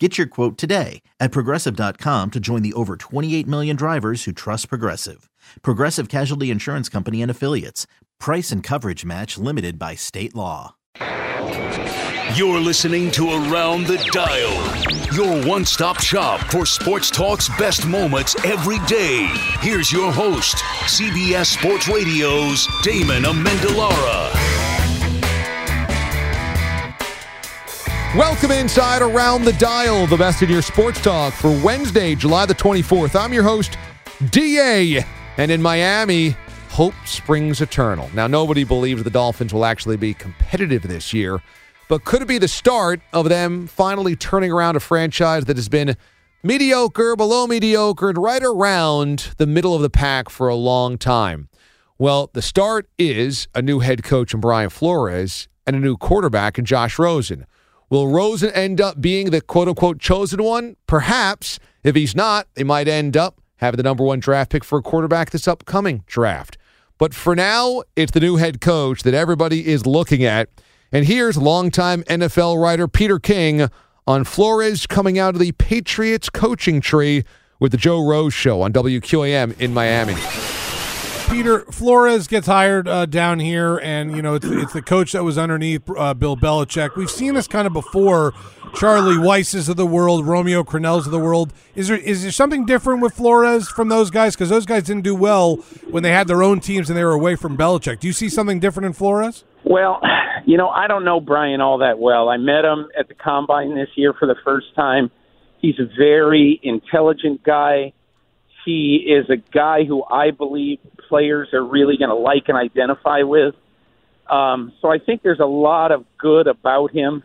Get your quote today at Progressive.com to join the over 28 million drivers who trust Progressive. Progressive Casualty Insurance Company and Affiliates. Price and coverage match limited by state law. You're listening to Around the Dial, your one-stop shop for sports talk's best moments every day. Here's your host, CBS Sports Radio's Damon Amendolara. Welcome inside Around the Dial, the best in your sports talk for Wednesday, July the 24th. I'm your host, DA, and in Miami, hope springs eternal. Now, nobody believes the Dolphins will actually be competitive this year, but could it be the start of them finally turning around a franchise that has been mediocre, below mediocre, and right around the middle of the pack for a long time? Well, the start is a new head coach in Brian Flores and a new quarterback in Josh Rosen. Will Rosen end up being the quote-unquote chosen one? Perhaps. If he's not, they might end up having the number one draft pick for a quarterback this upcoming draft. But for now, it's the new head coach that everybody is looking at. And here's longtime NFL writer Peter King on Flores coming out of the Patriots coaching tree with the Joe Rose Show on WQAM in Miami. Peter, Flores gets hired down here, and, you know, it's the coach that was underneath Bill Belichick. We've seen this kind of before. Charlie Weisses of the world, Romeo Crennels of the world. Is there something different with Flores from those guys? Because those guys didn't do well when they had their own teams and they were away from Belichick. Do you see something different in Flores? Well, you know, I don't know Brian all that well. I met him at the Combine this year for the first time. He's a very intelligent guy. He is a guy who I believe players are really going to like and identify with. So I think there's a lot of good about him,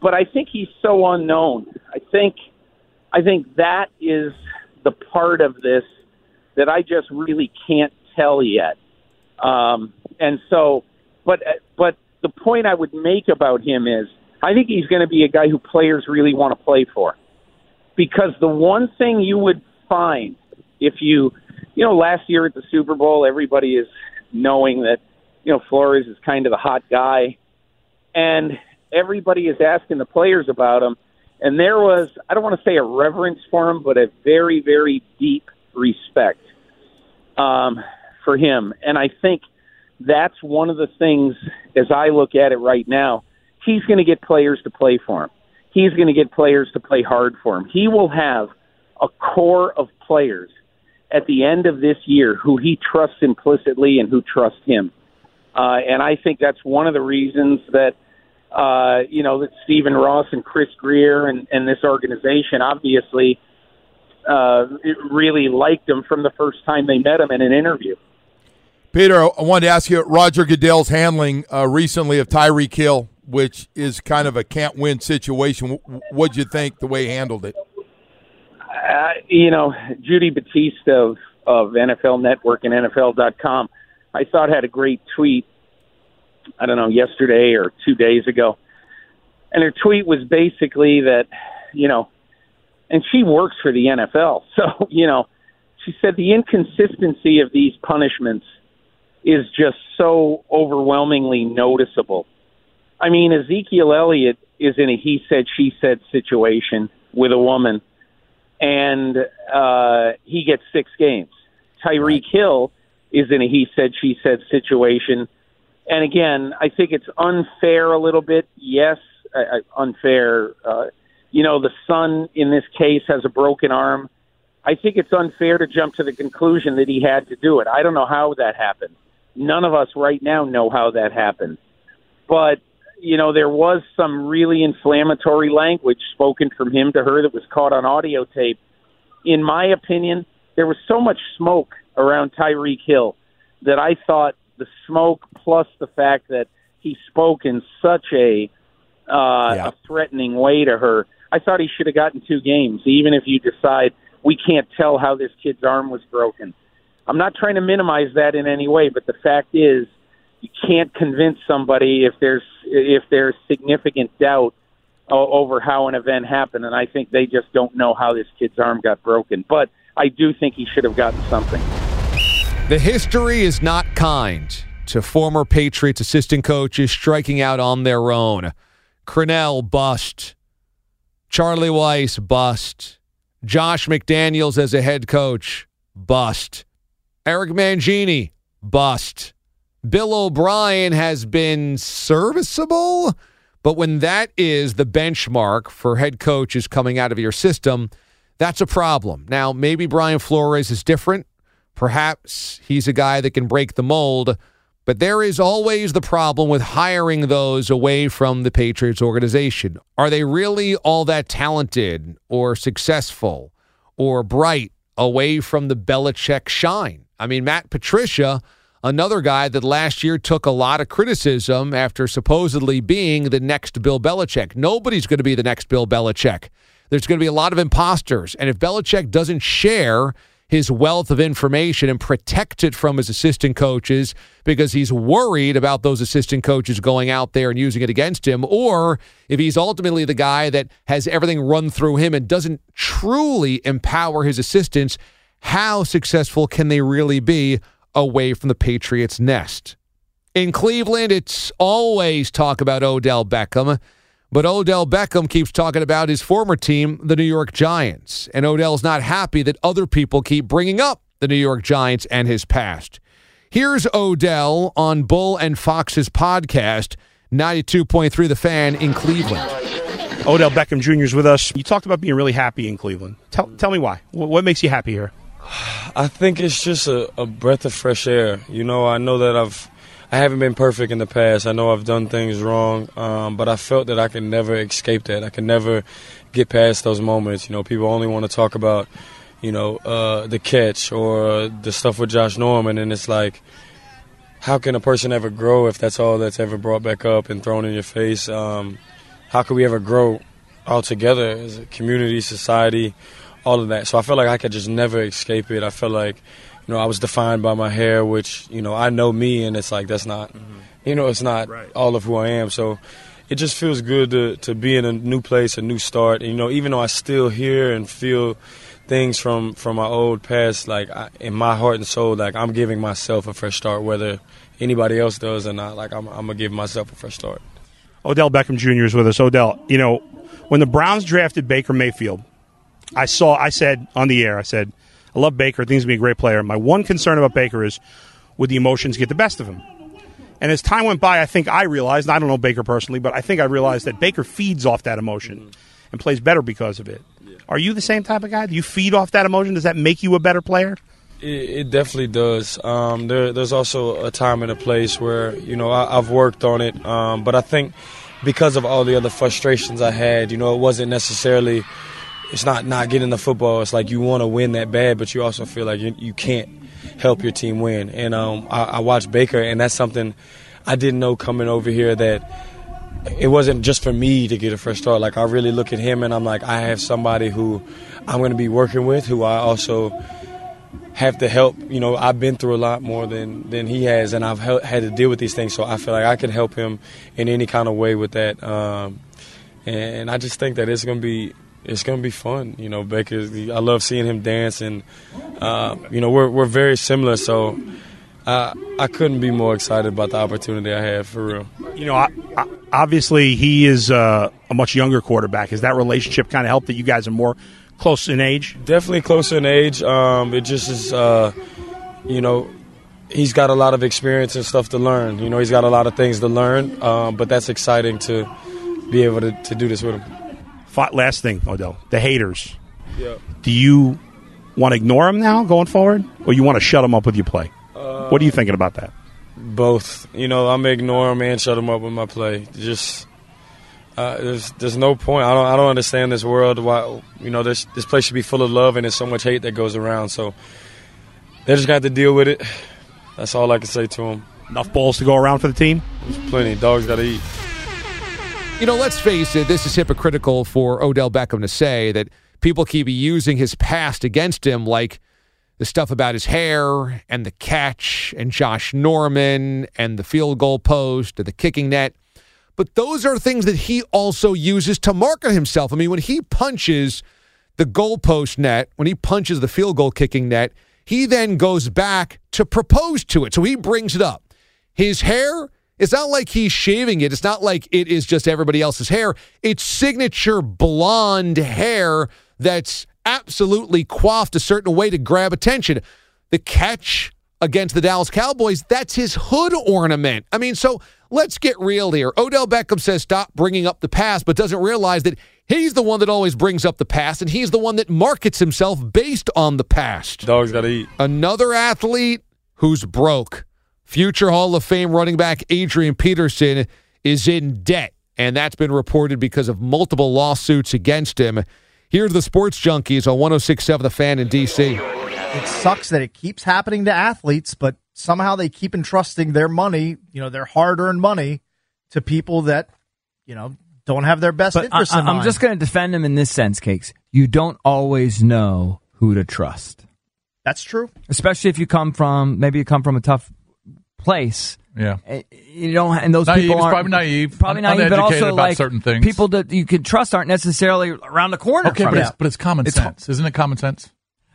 but I think he's so unknown. I think that is the part of this that I just really can't tell yet. But the point I would make about him is I think he's going to be a guy who players really want to play for, because the one thing you would find if you know, last year at the Super Bowl, everybody is knowing that, you know, Flores is kind of the hot guy, and everybody is asking the players about him. And there was, I don't want to say a reverence for him, but a very, very deep respect for him. And I think that's one of the things, as I look at it right now, he's going to get players to play for him. He's going to get players to play hard for him. He will have a core of players at the end of this year who he trusts implicitly and who trust him. And I think that's one of the reasons that, you know, that Stephen Ross and Chris Greer and this organization obviously really liked him from the first time they met him in an interview. Peter, I wanted to ask you, Roger Goodell's handling recently of Tyreek Hill, which is kind of a can't-win situation. What'd you think the way he handled it? You know, Judy Batista of NFL Network and NFL.com, I thought had a great tweet, I don't know, yesterday or 2 days ago. And her tweet was basically that, you know, and she works for the NFL. So, you know, she said the inconsistency of these punishments is just so overwhelmingly noticeable. I mean, Ezekiel Elliott is in a he said, she said situation with a woman, and he gets 6 games. Tyreek Hill is in a he said, she said situation. And again, I think it's unfair a little bit. Yes, unfair. You know, the son in this case has a broken arm. I think it's unfair to jump to the conclusion that he had to do it. I don't know how that happened. None of us right now know how that happened. But, you know, there was some really inflammatory language spoken from him to her that was caught on audio tape. In my opinion, there was so much smoke around Tyreek Hill that I thought the smoke plus the fact that he spoke in such a threatening way to her, I thought he should have gotten 2 games, even if you decide we can't tell how this kid's arm was broken. I'm not trying to minimize that in any way, but the fact is you can't convince somebody if there's significant doubt over how an event happened, and I think they just don't know how this kid's arm got broken. But I do think he should have gotten something. The history is not kind to former Patriots assistant coaches striking out on their own. Crennel, bust. Charlie Weiss, bust. Josh McDaniels as a head coach, bust. Eric Mangini, bust. Bill O'Brien has been serviceable, but when that is the benchmark for head coaches coming out of your system, that's a problem. Now, maybe Brian Flores is different. Perhaps he's a guy that can break the mold, but there is always the problem with hiring those away from the Patriots organization. Are they really all that talented or successful or bright away from the Belichick shine? I mean, Matt Patricia, another guy that last year took a lot of criticism after supposedly being the next Bill Belichick. Nobody's going to be the next Bill Belichick. There's going to be a lot of imposters. And if Belichick doesn't share his wealth of information and protect it from his assistant coaches because he's worried about those assistant coaches going out there and using it against him, or if he's ultimately the guy that has everything run through him and doesn't truly empower his assistants, how successful can they really be away from the Patriots' nest? In Cleveland, it's always talk about Odell Beckham, but Odell Beckham keeps talking about his former team, the New York Giants, and Odell's not happy that other people keep bringing up the New York Giants and his past. Here's Odell on Bull and Fox's podcast, 92.3 The Fan in Cleveland. Odell Beckham Jr. is with us. You talked about being really happy in Cleveland. Tell me why. What makes you happy here? I think it's just a breath of fresh air. You know, I know that I haven't been perfect in the past. I know I've done things wrong, but I felt that I could never escape that. I could never get past those moments. You know, people only want to talk about, you know, the catch or the stuff with Josh Norman, and it's like, how can a person ever grow if that's all that's ever brought back up and thrown in your face? How could we ever grow all together as a community, society, all of that? So I felt like I could just never escape it. I felt like, you know, I was defined by my hair, which, you know, I know me, and it's like that's not, you know, it's not right. All of who I am. So it just feels good to be in a new place, a new start. And, you know, even though I still hear and feel things from my old past, like in my heart and soul, like I'm giving myself a fresh start, whether anybody else does or not. Like I'm going to give myself a fresh start. Odell Beckham Jr. is with us. Odell, you know, when the Browns drafted Baker Mayfield, I said on the air, I said, I love Baker. I think he's going to be a great player. My one concern about Baker is, would the emotions get the best of him? And as time went by, I think I realized, and I don't know Baker personally, but I think I realized that Baker feeds off that emotion and plays better because of it. Yeah. Are you the same type of guy? Do you feed off that emotion? Does that make you a better player? It definitely does. There's also a time and a place where, you know, I've worked on it. But I think because of all the other frustrations I had, you know, it wasn't necessarily – it's not getting the football. It's like you want to win that bad, but you also feel like you can't help your team win. And I watched Baker, and that's something I didn't know coming over here, that it wasn't just for me to get a fresh start. Like, I really look at him, and I'm like, I have somebody who I'm going to be working with, who I also have to help. You know, I've been through a lot more than he has, and I've had to deal with these things. So I feel like I can help him in any kind of way with that. And I just think that it's going to be – it's going to be fun. You know, Baker, I love seeing him dance, and, you know, we're very similar, so I couldn't be more excited about the opportunity I have, for real. You know, I obviously he is a much younger quarterback. Has that relationship kind of helped that you guys are more close in age? Definitely closer in age. It just is, you know, he's got a lot of experience and stuff to learn. You know, he's got a lot of things to learn, but that's exciting to be able to do this with him. Last thing, Odell, the haters. Yeah. Do you want to ignore them now going forward, or you want to shut them up with your play? What are you thinking about that? Both. You know, I'm going to ignore them and shut them up with my play. Just there's no point. I don't understand this world. Why, you know, this place should be full of love, and there's so much hate that goes around. So they just got to deal with it. That's all I can say to them. Enough balls to go around for the team? There's plenty. Dogs got to eat. You know, let's face it, this is hypocritical for Odell Beckham to say that people keep using his past against him like the stuff about his hair and the catch and Josh Norman and the field goal post and the kicking net. But those are things that he also uses to market himself. I mean, when he punches the goal post net, when he punches the field goal kicking net, he then goes back to propose to it. So he brings it up. His hair, it's not like he's shaving it. It's not like it is just everybody else's hair. It's signature blonde hair that's absolutely coiffed a certain way to grab attention. The catch against the Dallas Cowboys, that's his hood ornament. I mean, so let's get real here. Odell Beckham says stop bringing up the past, but doesn't realize that he's the one that always brings up the past, and he's the one that markets himself based on the past. Dog's got to eat. Another athlete who's broke. Future Hall of Fame running back Adrian Peterson is in debt, and that's been reported because of multiple lawsuits against him. Here are the Sports Junkies on 106.7 The Fan in D.C. It sucks that it keeps happening to athletes, but somehow they keep entrusting their money, their hard-earned money, to people that, don't have their best interests in mind. I'm just going to defend them in this sense, Cakes. You don't always know who to trust. That's true. Especially if you come from, a tough place. Yeah. And those naive, people are probably naive, but also like certain things. People that you can trust aren't necessarily around the corner. Okay, but it's common sense. Isn't it common sense?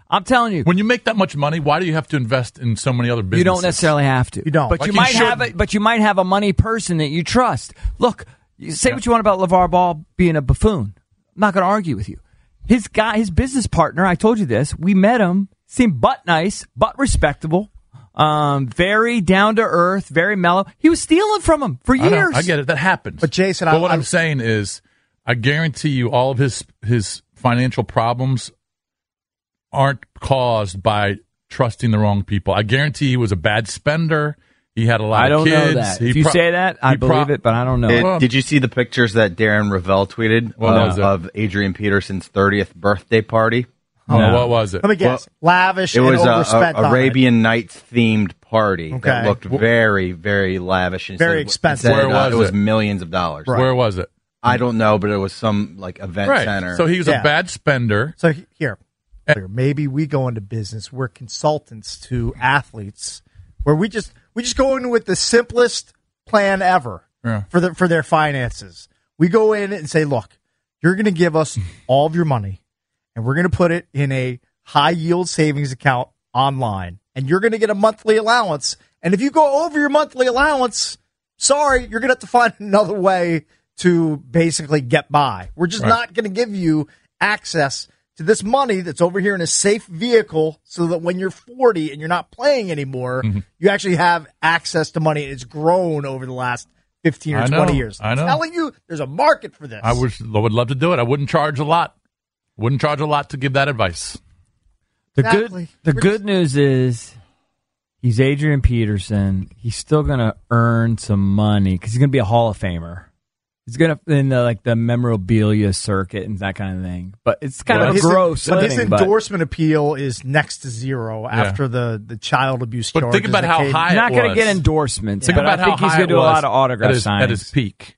I'm telling you. When you make that much money, why do you have to invest in so many other businesses? You don't necessarily have to. You don't. But you might have a money person that you trust. Look, what you want about LeVar Ball being a buffoon. I'm not going to argue with you. His business partner, I told you this, we met him, seemed but nice, but respectable. Very down to earth, very mellow. He was stealing from him for years. I get it. That happens. But Jason, what I'm saying is, I guarantee you, all of his financial problems aren't caused by trusting the wrong people. I guarantee he was a bad spender. He had a lot of kids. I don't know that. If you say that, I believe it, but I don't know. Did you see the pictures that Darren Revelle tweeted of Adrian Peterson's 30th birthday party? Oh, no. What was it? Let me guess. Lavish. It was an Arabian Nights themed party that looked very, very lavish and very expensive. Where was it? It was millions of dollars. Right. Where was it? I don't know, but it was some event center. So he was a bad spender. So here, maybe we go into business. We're consultants to athletes, where we just go in with the simplest plan ever for their finances. We go in and say, look, you're going to give us all of your money, and we're going to put it in a high-yield savings account online, and you're going to get a monthly allowance. And if you go over your monthly allowance, sorry, you're going to have to find another way to basically get by. We're just not going to give you access to this money that's over here in a safe vehicle so that when you're 40 and you're not playing anymore, you actually have access to money. It's grown over the last 15 or 20 years. I'm telling you, there's a market for this. I would love to do it. I wouldn't charge a lot. Wouldn't charge a lot to give that advice. Exactly. The good news is he's Adrian Peterson. He's still going to earn some money because he's going to be a Hall of Famer. He's going to in the memorabilia circuit and that kind of thing. But it's kind of gross. But his endorsement appeal is next to zero after the child abuse. But think about how high. He's not going to get endorsements. Think about how high he's going to do a lot of autograph signings at his peak.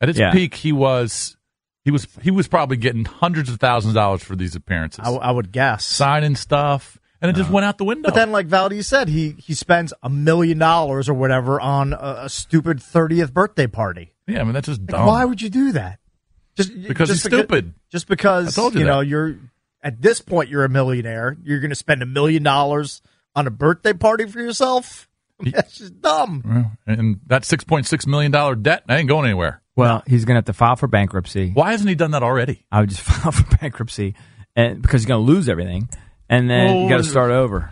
At his peak, he was. He was probably getting hundreds of thousands of dollars for these appearances. I would guess. Signing stuff. And it just went out the window. But then, like Valdez said, he spends $1 million or whatever on a stupid 30th birthday party. Yeah, I mean, that's just dumb. Why would you do that? Just because it's stupid. Just because, you're at this point, you're a millionaire. You're going to spend $1 million on a birthday party for yourself? That's just dumb. And that $6.6 million debt, I ain't going anywhere. Well, he's going to have to file for bankruptcy. Why hasn't he done that already? I would just file for bankruptcy because he's going to lose everything, and then you got to start over.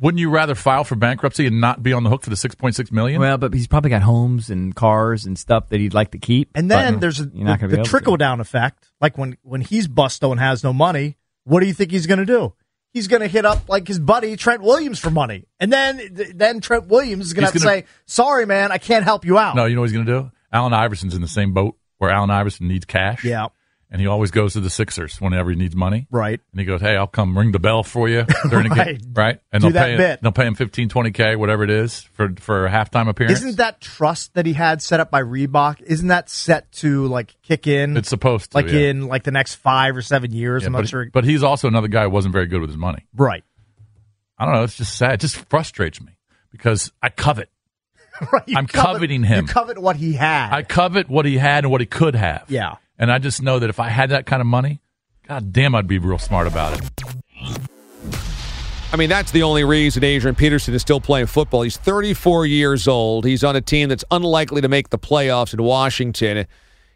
Wouldn't you rather file for bankruptcy and not be on the hook for the $6.6 million? Well, but he's probably got homes and cars and stuff that he'd like to keep. And then there's the trickle-down effect. Like when he's busto and has no money, what do you think he's going to do? He's going to hit up his buddy Trent Williams for money. And then Trent Williams is going to have to say, sorry, man, I can't help you out. No, you know what he's going to do? Allen Iverson's in the same boat where Allen Iverson needs cash. Yeah. And he always goes to the Sixers whenever he needs money. Right. And he goes, hey, I'll come ring the bell for you during a game. Right. And they'll pay him $15, $20K, whatever it is, for a halftime appearance. Isn't that trust that he had set up by Reebok? Isn't that set to kick in? It's supposed to in the next 5 or 7 years. Yeah, I'm not sure. But he's also another guy who wasn't very good with his money. Right. I don't know. It's just sad. It just frustrates me because I covet. Right, I'm coveting him. You covet what he had. I covet what he had and what he could have. Yeah. And I just know that if I had that kind of money, God damn, I'd be real smart about it. I mean, that's the only reason Adrian Peterson is still playing football. He's 34 years old. He's on a team that's unlikely to make the playoffs in Washington.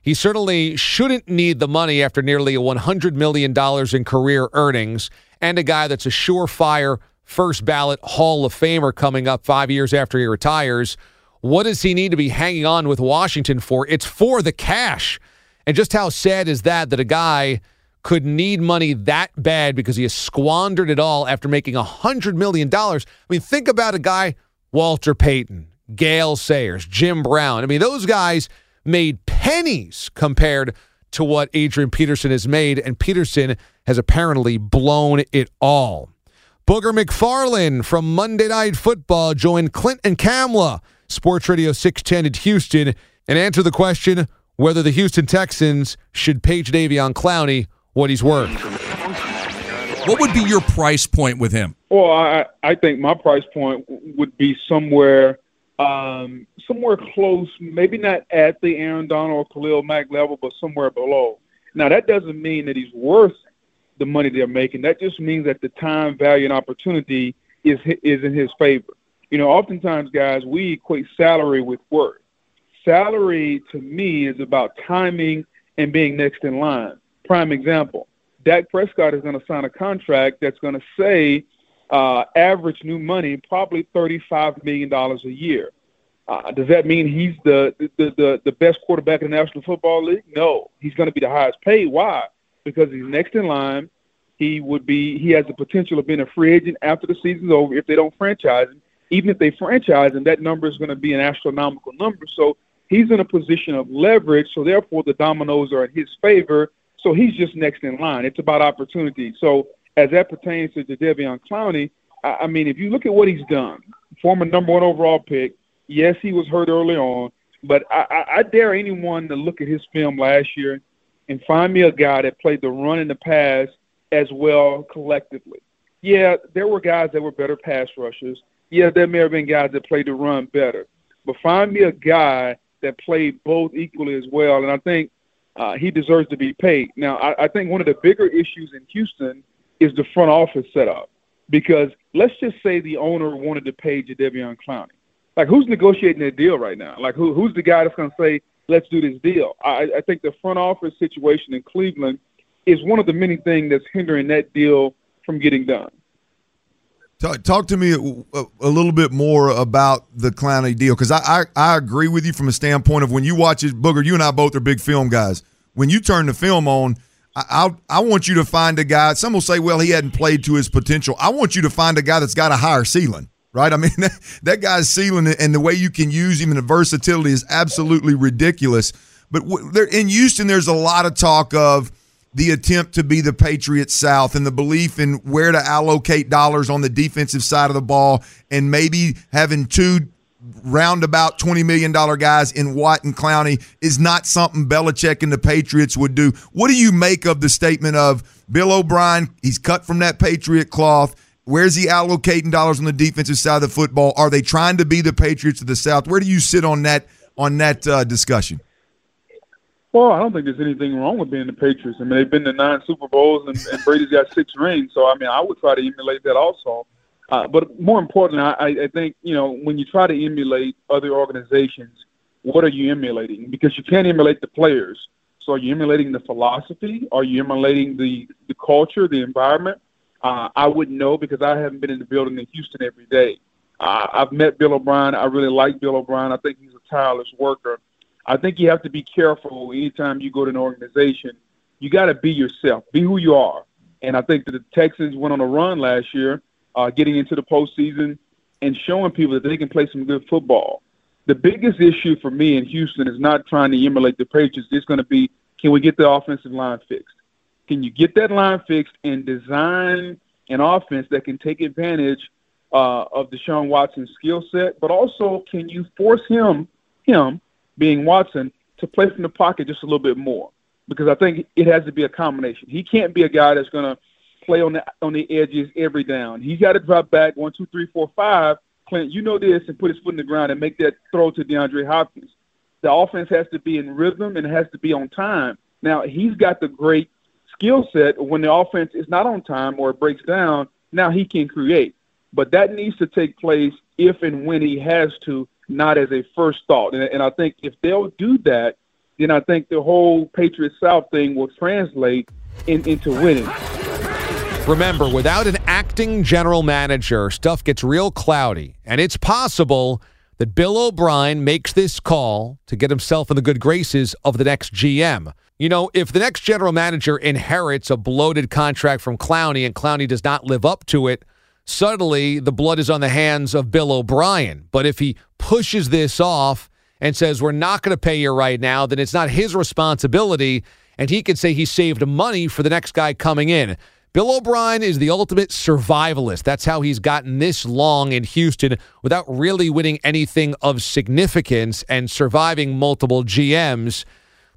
He certainly shouldn't need the money after nearly $100 million in career earnings and a guy that's a surefire first ballot Hall of Famer coming up 5 years after he retires. What does he need to be hanging on with Washington for? It's for the cash. And just how sad is that, that a guy could need money that bad because he has squandered it all after making $100 million. I mean, think about a guy, Walter Payton, Gale Sayers, Jim Brown. I mean, those guys made pennies compared to what Adrian Peterson has made, and Peterson has apparently blown it all. Booger McFarlane from Monday Night Football joined Clint and Kamla, Sports Radio 610 in Houston, and answered the question whether the Houston Texans should pay Jadeveon Clowney what he's worth. What would be your price point with him? Well, I think my price point would be somewhere close, maybe not at the Aaron Donald or Khalil Mack level, but somewhere below. Now, that doesn't mean that he's worth the money they're making. That just means that the time, value, and opportunity is in his favor. You know, oftentimes, guys, we equate salary with worth. Salary, to me, is about timing and being next in line. Prime example, Dak Prescott is going to sign a contract that's going to say average new money, probably $35 million a year. Does that mean he's the best quarterback in the National Football League? No, he's going to be the highest paid. Why? Because he's next in line. He has the potential of being a free agent after the season's over if they don't franchise him. Even if they franchise him, that number is going to be an astronomical number. So he's in a position of leverage, so therefore the dominoes are in his favor. So he's just next in line. It's about opportunity. So as that pertains to Jadeveon Clowney, I mean, if you look at what he's done, former number one overall pick, yes, he was hurt early on, but I dare anyone to look at his film last year and find me a guy that played the run and the pass as well collectively. Yeah, there were guys that were better pass rushers. Yeah, there may have been guys that played the run better. But find me a guy that played both equally as well, and I think he deserves to be paid. Now, I think one of the bigger issues in Houston is the front office setup, because let's just say the owner wanted to pay Jadeveon Clowney. Like, who's negotiating that deal right now? Like, who's the guy that's going to say, let's do this deal? I think the front office situation in Cleveland is one of the many things that's hindering that deal from getting done. Talk to me a little bit more about the Clowney deal, because I agree with you from a standpoint of when you watch it, Booger, you and I both are big film guys. When you turn the film on, I want you to find a guy. Some will say, well, he hadn't played to his potential. I want you to find a guy that's got a higher ceiling, right? I mean, that guy's ceiling and the way you can use him and the versatility is absolutely ridiculous. But in Houston, there's a lot of talk of the attempt to be the Patriots South and the belief in where to allocate dollars on the defensive side of the ball, and maybe having two roundabout $20 million guys in Watt and Clowney is not something Belichick and the Patriots would do. What do you make of the statement of Bill O'Brien? He's cut from that Patriot cloth. Where's he allocating dollars on the defensive side of the football? Are they trying to be the Patriots of the South? Where do you sit on that discussion? Well, I don't think there's anything wrong with being the Patriots. I mean, they've been to 9 Super Bowls, and Brady's got 6 rings. So, I mean, I would try to emulate that also. But more importantly, I think, you know, when you try to emulate other organizations, what are you emulating? Because you can't emulate the players. So are you emulating the philosophy? Are you emulating the culture, the environment? I wouldn't know, because I haven't been in the building in Houston every day. I've met Bill O'Brien. I really like Bill O'Brien. I think he's a tireless worker. I think you have to be careful anytime you go to an organization. You got to be yourself, be who you are. And I think that the Texans went on a run last year, getting into the postseason and showing people that they can play some good football. The biggest issue for me in Houston is not trying to emulate the Patriots. It's going to be, can we get the offensive line fixed? Can you get that line fixed and design an offense that can take advantage of Deshaun Watson's skill set? But also, can you force him, being Watson, to play from the pocket just a little bit more? Because I think it has to be a combination. He can't be a guy that's going to play on the edges every down. He's got to drop back 1, 2, 3, 4, 5. Clint, you know this, and put his foot in the ground and make that throw to DeAndre Hopkins. The offense has to be in rhythm and it has to be on time. Now, he's got the great skill set. When the offense is not on time or it breaks down, now he can create. But that needs to take place if and when he has to, not as a first thought. And I think if they'll do that, then I think the whole Patriots South thing will translate into winning. Remember, without an acting general manager, stuff gets real cloudy. And it's possible that Bill O'Brien makes this call to get himself in the good graces of the next GM. You know, if the next general manager inherits a bloated contract from Clowney and Clowney does not live up to it, suddenly the blood is on the hands of Bill O'Brien. But if he pushes this off and says, we're not going to pay you right now, then it's not his responsibility, and he can say he saved money for the next guy coming in. Bill O'Brien is the ultimate survivalist. That's how he's gotten this long in Houston without really winning anything of significance and surviving multiple GMs.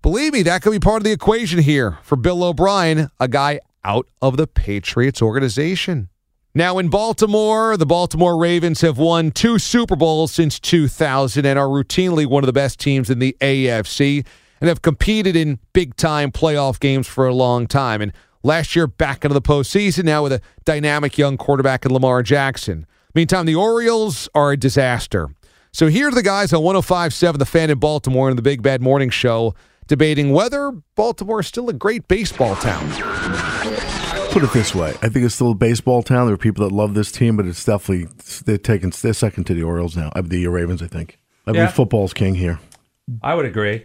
Believe me, that could be part of the equation here for Bill O'Brien, a guy out of the Patriots organization. Now in Baltimore, the Baltimore Ravens have won 2 Super Bowls since 2000 and are routinely one of the best teams in the AFC and have competed in big-time playoff games for a long time. And last year, back into the postseason now with a dynamic young quarterback in Lamar Jackson. Meantime, the Orioles are a disaster. So here are the guys on 105.7 The Fan in Baltimore in the Big Bad Morning Show debating whether Baltimore is still a great baseball town. Put it this way. I think it's still a baseball town. There are people that love this team, but it's definitely they're second to the Orioles now. The Ravens, I think. I believe football's king here. I would agree.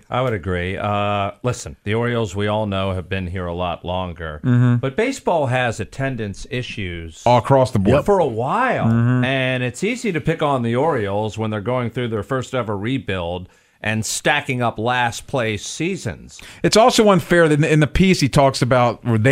Listen, the Orioles, we all know, have been here a lot longer. Mm-hmm. But baseball has attendance issues all across the board for a while. Mm-hmm. And it's easy to pick on the Orioles when they're going through their first ever rebuild and stacking up last place seasons. It's also unfair that in the piece they talk about, when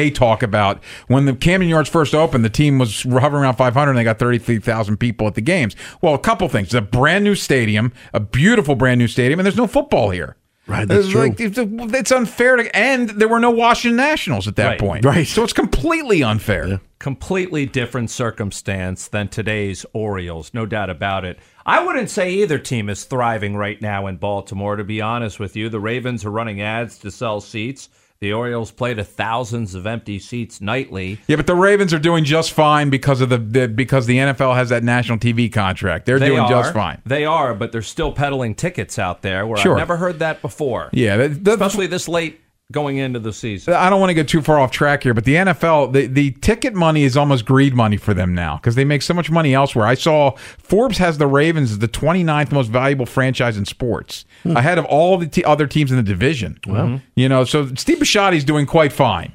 the Camden Yards first opened, the team was hovering around 500 and they got 33,000 people at the games. Well, a couple things. It's a brand new stadium, a beautiful brand new stadium, and there's no football here. Right, that's true. It's unfair and there were no Washington Nationals at that point. Right. So it's completely unfair. Yeah. Completely different circumstance than today's Orioles, no doubt about it. I wouldn't say either team is thriving right now in Baltimore, to be honest with you. The Ravens are running ads to sell seats. The Orioles play to thousands of empty seats nightly. Yeah, but the Ravens are doing just fine because of the NFL has that national TV contract. They are just fine. They are, but they're still peddling tickets out there where I've never heard that before. Yeah, especially this late going into the season. I don't want to get too far off track here, but the NFL, the ticket money is almost greed money for them now because they make so much money elsewhere. I saw Forbes has the Ravens as the 29th most valuable franchise in sports, ahead of all the other teams in the division. Wow. You know, so Steve Bisciotti's doing quite fine.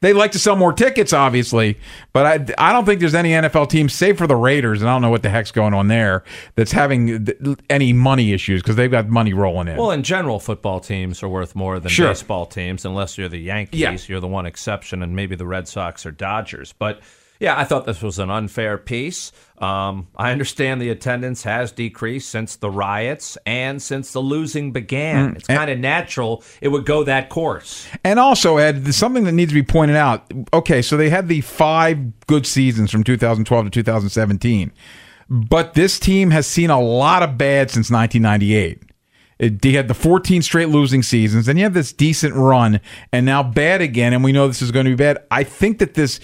They like to sell more tickets, obviously, but I don't think there's any NFL team, save for the Raiders, and I don't know what the heck's going on there, that's having any money issues because they've got money rolling in. Well, in general, football teams are worth more than baseball teams, unless you're the Yankees. Yeah. You're the one exception, and maybe the Red Sox or Dodgers. But, yeah, I thought this was an unfair piece. I understand the attendance has decreased since the riots and since the losing began. It's kind of natural it would go that course. And also, Ed, there's something that needs to be pointed out. Okay, so they had the 5 good seasons from 2012 to 2017, but this team has seen a lot of bad since 1998. He had the 14 straight losing seasons, and you have this decent run, and now bad again, and we know this is going to be bad. I think that this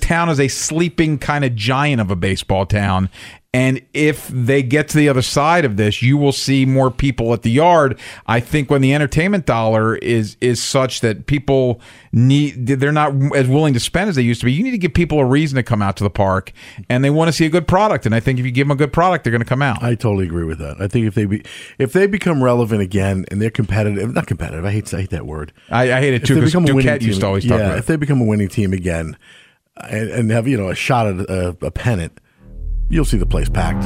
town is a sleeping kind of giant of a baseball town, and if they get to the other side of this, you will see more people at the yard. I think when the entertainment dollar is such that people they're not as willing to spend as they used to be, you need to give people a reason to come out to the park, and they want to see a good product. And I think if you give them a good product, they're going to come out. I totally agree with that. I think if they become relevant again and they're competitive, not competitive. I hate that word. I hate it too because Duquette used to always talk about it. If they become a winning team again and have a shot at a pennant, you'll see the place packed.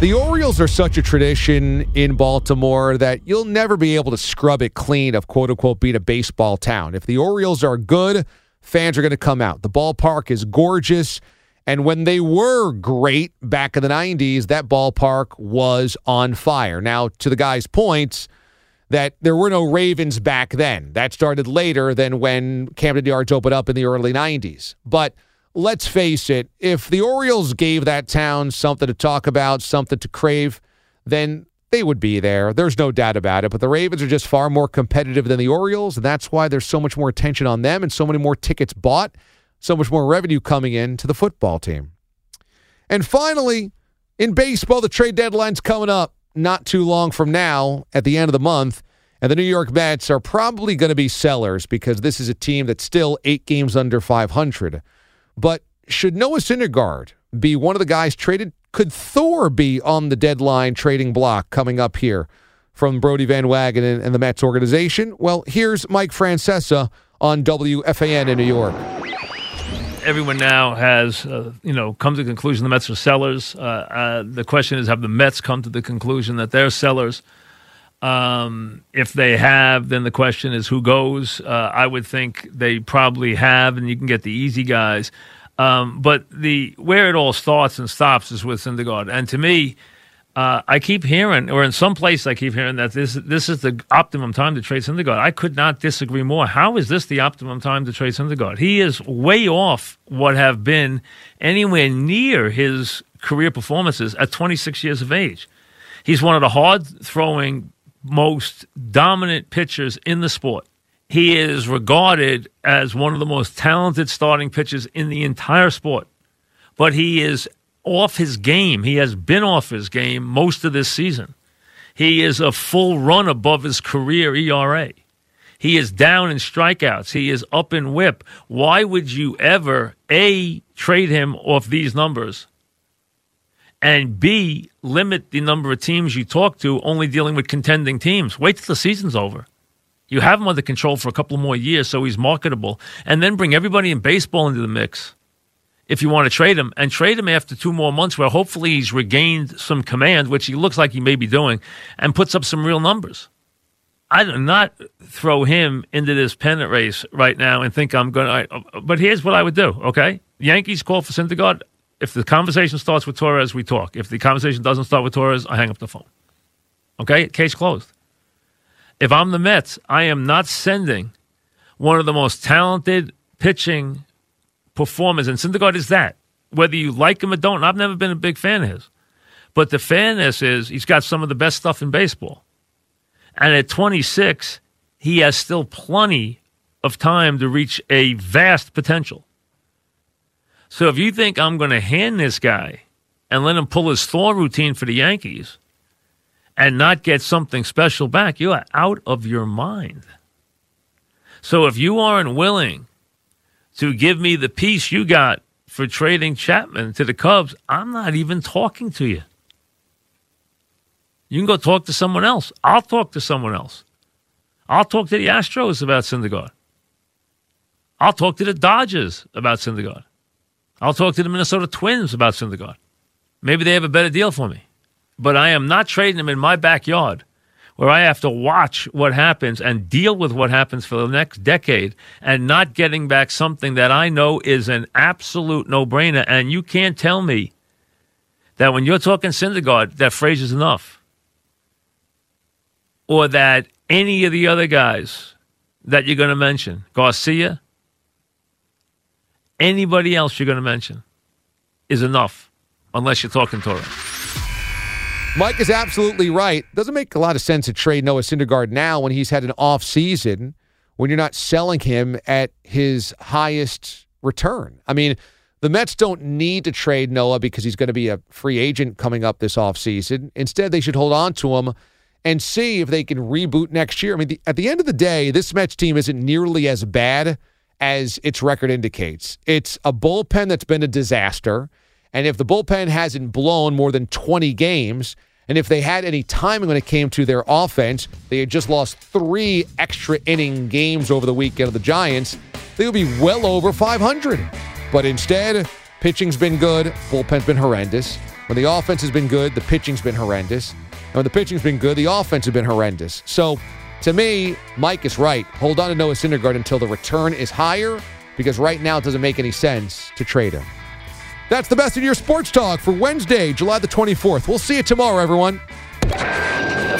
The Orioles are such a tradition in Baltimore that you'll never be able to scrub it clean of quote-unquote being a baseball town. If the Orioles are good, fans are going to come out. The ballpark is gorgeous, and when they were great back in the 90s, that ballpark was on fire. Now, to the guy's points, that there were no Ravens back then. That started later than when Camden Yards opened up in the early 90s. But let's face it, if the Orioles gave that town something to talk about, something to crave, then they would be there. There's no doubt about it. But the Ravens are just far more competitive than the Orioles, and that's why there's so much more attention on them and so many more tickets bought, so much more revenue coming in to the football team. And finally, in baseball, the trade deadline's coming up not too long from now at the end of the month, and the New York Mets are probably going to be sellers because this is a team that's still 8 games under 500. But should Noah Syndergaard be one of the guys traded? Could Thor be on the deadline trading block coming up here from Brody Van Wagen and the Mets organization? Well, here's Mike Francesa on WFAN in New York. Everyone now has, come to the conclusion the Mets are sellers. The question is, have the Mets come to the conclusion that they're sellers? If they have, then the question is who goes. I would think they probably have, and you can get the easy guys. But where it all starts and stops is with Syndergaard. And to me, I keep hearing, or in some place I keep hearing, that this is the optimum time to trade Syndergaard. I could not disagree more. How is this the optimum time to trade Syndergaard? He is way off what have been anywhere near his career performances at 26 years of age. He's one of the hard-throwing, most dominant pitchers in the sport. He is regarded as one of the most talented starting pitchers in the entire sport. But he is off his game. He has been off his game most of this season. He is a full run above his career ERA. He is down in strikeouts. He is up in whip. Why would you ever, A, trade him off these numbers, and B, limit the number of teams you talk to only dealing with contending teams? Wait till the season's over. You have him under control for a couple more years so he's marketable, and then bring everybody in baseball into the mix if you want to trade him, and trade him after 2 more months where hopefully he's regained some command, which he looks like he may be doing, and puts up some real numbers. I do not throw him into this pennant race right now and think I'm going to – but here's what I would do, okay? Yankees call for Syndergaard. If the conversation starts with Torres, we talk. If the conversation doesn't start with Torres, I hang up the phone. Okay? Case closed. If I'm the Mets, I am not sending one of the most talented pitching performers, and Syndergaard is that, whether you like him or don't. I've never been a big fan of his. But the fairness is he's got some of the best stuff in baseball. And at 26, he has still plenty of time to reach a vast potential. So if you think I'm going to hand this guy and let him pull his Thor routine for the Yankees and not get something special back, you are out of your mind. So if you aren't willing to give me the piece you got for trading Chapman to the Cubs, I'm not even talking to you. You can go talk to someone else. I'll talk to someone else. I'll talk to the Astros about Syndergaard. I'll talk to the Dodgers about Syndergaard. I'll talk to the Minnesota Twins about Syndergaard. Maybe they have a better deal for me. But I am not trading him in my backyard where I have to watch what happens and deal with what happens for the next decade and not getting back something that I know is an absolute no-brainer. And you can't tell me that when you're talking Syndergaard, that Frazier's enough or that any of the other guys that you're going to mention, Garcia, anybody else you're going to mention, is enough unless you're talking Torres. Mike is absolutely right. Doesn't make a lot of sense to trade Noah Syndergaard now when he's had an off season, when you're not selling him at his highest return. I mean, the Mets don't need to trade Noah because he's going to be a free agent coming up this offseason. Instead, they should hold on to him and see if they can reboot next year. I mean, at the end of the day, this Mets team isn't nearly as bad as its record indicates. It's a bullpen that's been a disaster. And if the bullpen hasn't blown more than 20 games, and if they had any timing when it came to their offense, they had just lost 3 extra inning games over the weekend of the Giants, they would be well over 500. But instead, pitching's been good, bullpen's been horrendous. When the offense has been good, the pitching's been horrendous. And when the pitching's been good, the offense has been horrendous. So, to me, Mike is right. Hold on to Noah Syndergaard until the return is higher, because right now it doesn't make any sense to trade him. That's the best of your sports talk for Wednesday, July the 24th. We'll see you tomorrow, everyone.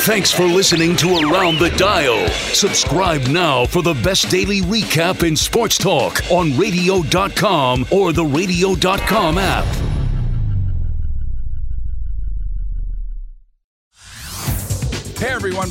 Thanks for listening to Around the Dial. Subscribe now for the best daily recap in sports talk on radio.com or the radio.com app. Hey everyone,